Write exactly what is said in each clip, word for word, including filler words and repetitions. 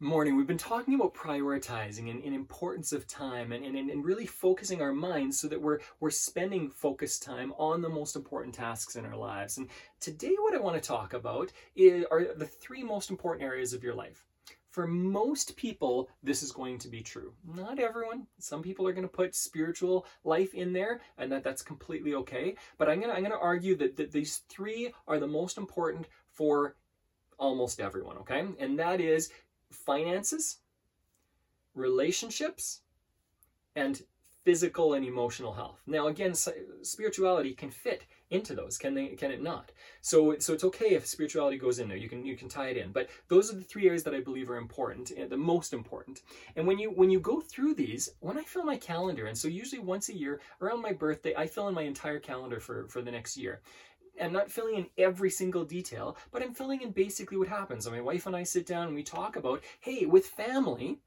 morning, we've been talking about prioritizing and, and importance of time and, and, and really focusing our minds so that we're we're spending focused time on the most important tasks in our lives. And today what I want to talk about is, are the three most important areas of your life. For most people, this is going to be true. Not everyone. Some people are going to put spiritual life in there, and that, that's completely okay. But I'm going to, I'm going to argue that, that these three are the most important for almost everyone, okay? And that is finances, relationships, and physical and emotional health. Now, again, spirituality can fit into those, can they? Can it not? So, so it's okay if spirituality goes in there. You can you can tie it in. But those are the three areas that I believe are important, and the most important. And when you when you go through these, when I fill my calendar, and so usually once a year around my birthday, I fill in my entire calendar for for the next year. I'm not filling in every single detail, but I'm filling in basically what happens. So my wife and I sit down and we talk about, hey, with family,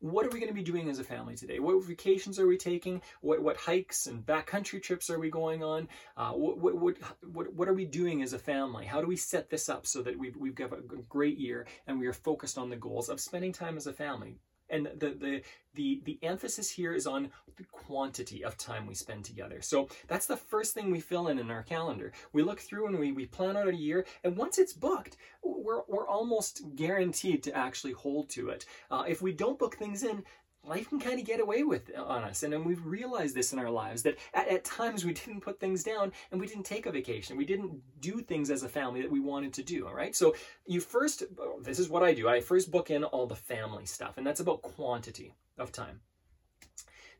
what are we going to be doing as a family today? What vacations are we taking? What what hikes and backcountry trips are we going on? Uh, what, what what what what are we doing as a family? How do we set this up so that we've, we've got a great year and we are focused on the goals of spending time as a family? And the the the the emphasis here is on the quantity of time we spend together. So that's the first thing we fill in in our calendar. We look through and we, we plan out a year, and once it's booked, we're we're almost guaranteed to actually hold to it. Uh, if we don't book things in, life can kind of get away with on us, and, and we've realized this in our lives, that at, at times we didn't put things down and we didn't take a vacation. We didn't do things as a family that we wanted to do, all right? So you first, this is what I do. I first book in all the family stuff, and that's about quantity of time.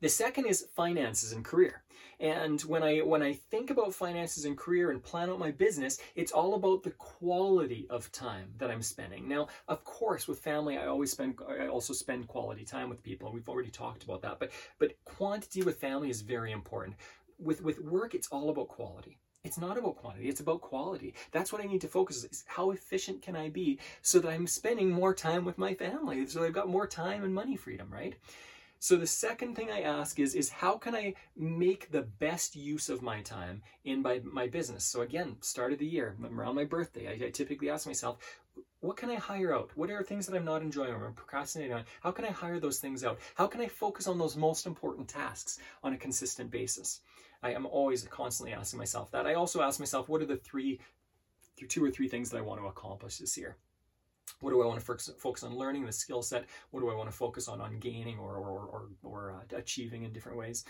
The second is finances and career. And when I when I think about finances and career and plan out my business, it's all about the quality of time that I'm spending. Now, of course, with family, I always spend I also spend quality time with people. We've already talked about that, but but quantity with family is very important. With with work, it's all about quality. It's not about quantity, it's about quality. That's what I need to focus on, is how efficient can I be so that I'm spending more time with my family, so I've got more time and money freedom, right? So the second thing I ask is, is how can I make the best use of my time in my, my business? So again, start of the year, around my birthday, I, I typically ask myself, what can I hire out? What are things that I'm not enjoying or I'm procrastinating on? How can I hire those things out? How can I focus on those most important tasks on a consistent basis? I am always constantly asking myself that. I also ask myself, what are the three, two or three things that I want to accomplish this year? What do I want to focus on learning, the skill set? What do I want to focus on on gaining or or or, or uh, achieving in different ways?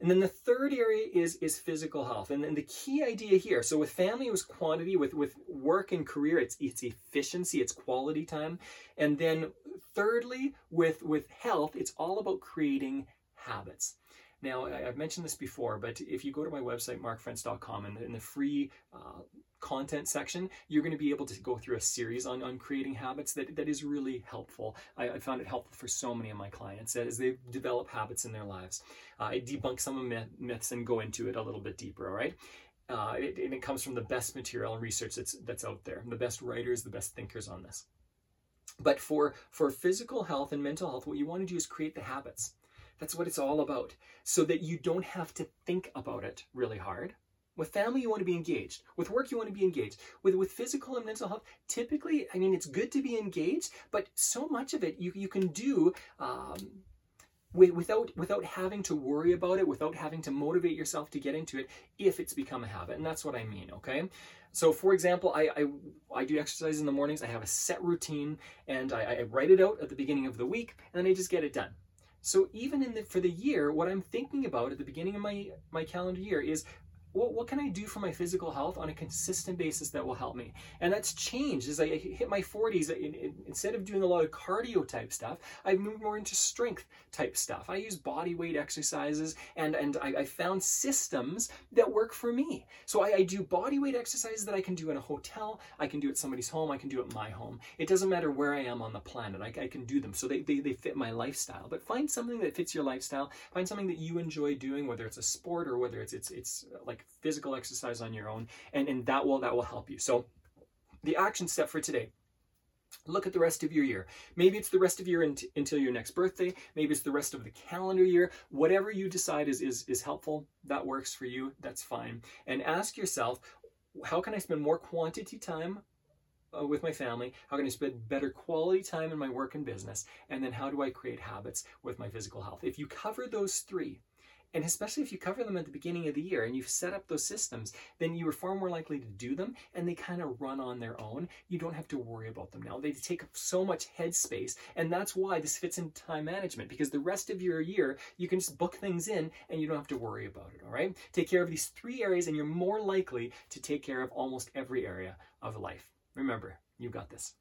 And then the third area is is physical health. And then the key idea here, so with family it was quantity, with, with work and career it's it's efficiency, it's quality time. And then thirdly, with, with health, it's all about creating habits. Now, I've mentioned this before, but if you go to my website, mark friends dot com, and in the free uh, content section, you're going to be able to go through a series on, on creating habits that, that is really helpful. I, I found it helpful for so many of my clients as they develop habits in their lives. Uh, I debunk some of myth, myths and go into it a little bit deeper, all right? Uh, it, and it comes from the best material and research that's, that's out there, the best writers, the best thinkers on this. But for, for physical health and mental health, what you want to do is create the habits. That's what it's all about, so that you don't have to think about it really hard. With family, you want to be engaged. With work, you want to be engaged. With with physical and mental health, typically, I mean, it's good to be engaged, but so much of it you, you can do um, with, without without having to worry about it, without having to motivate yourself to get into it, if it's become a habit. And that's what I mean, okay? So, for example, I, I, I do exercise in the mornings. I have a set routine, and I, I write it out at the beginning of the week, and then I just get it done. So even in the, for the year, what I'm thinking about at the beginning of my, my calendar year is, what, what can I do for my physical health on a consistent basis that will help me? And that's changed. As I hit my forties, in, in, instead of doing a lot of cardio type stuff, I've moved more into strength type stuff. I use body weight exercises, and, and I, I found systems that work for me. So I, I do body weight exercises that I can do in a hotel, I can do at somebody's home, I can do at my home. It doesn't matter where I am on the planet, I, I can do them. So they, they, they fit my lifestyle. But find something that fits your lifestyle, find something that you enjoy doing, whether it's a sport or whether it's it's it's like physical exercise on your own, and, and that will that will help you. So the action step for today. Look at the rest of your year. Maybe it's the rest of your in t- until your next birthday. Maybe it's the rest of the calendar year. Whatever you decide is, is, is helpful, that works for you, that's fine. And ask yourself, how can I spend more quantity time uh, with my family? How can I spend better quality time in my work and business? And then how do I create habits with my physical health? If you cover those three, and especially if you cover them at the beginning of the year and you've set up those systems, then you are far more likely to do them, and they kind of run on their own. You don't have to worry about them now. They take up so much headspace, and that's why this fits in time management, because the rest of your year, you can just book things in and you don't have to worry about it, all right? Take care of these three areas and you're more likely to take care of almost every area of life. Remember, you got this.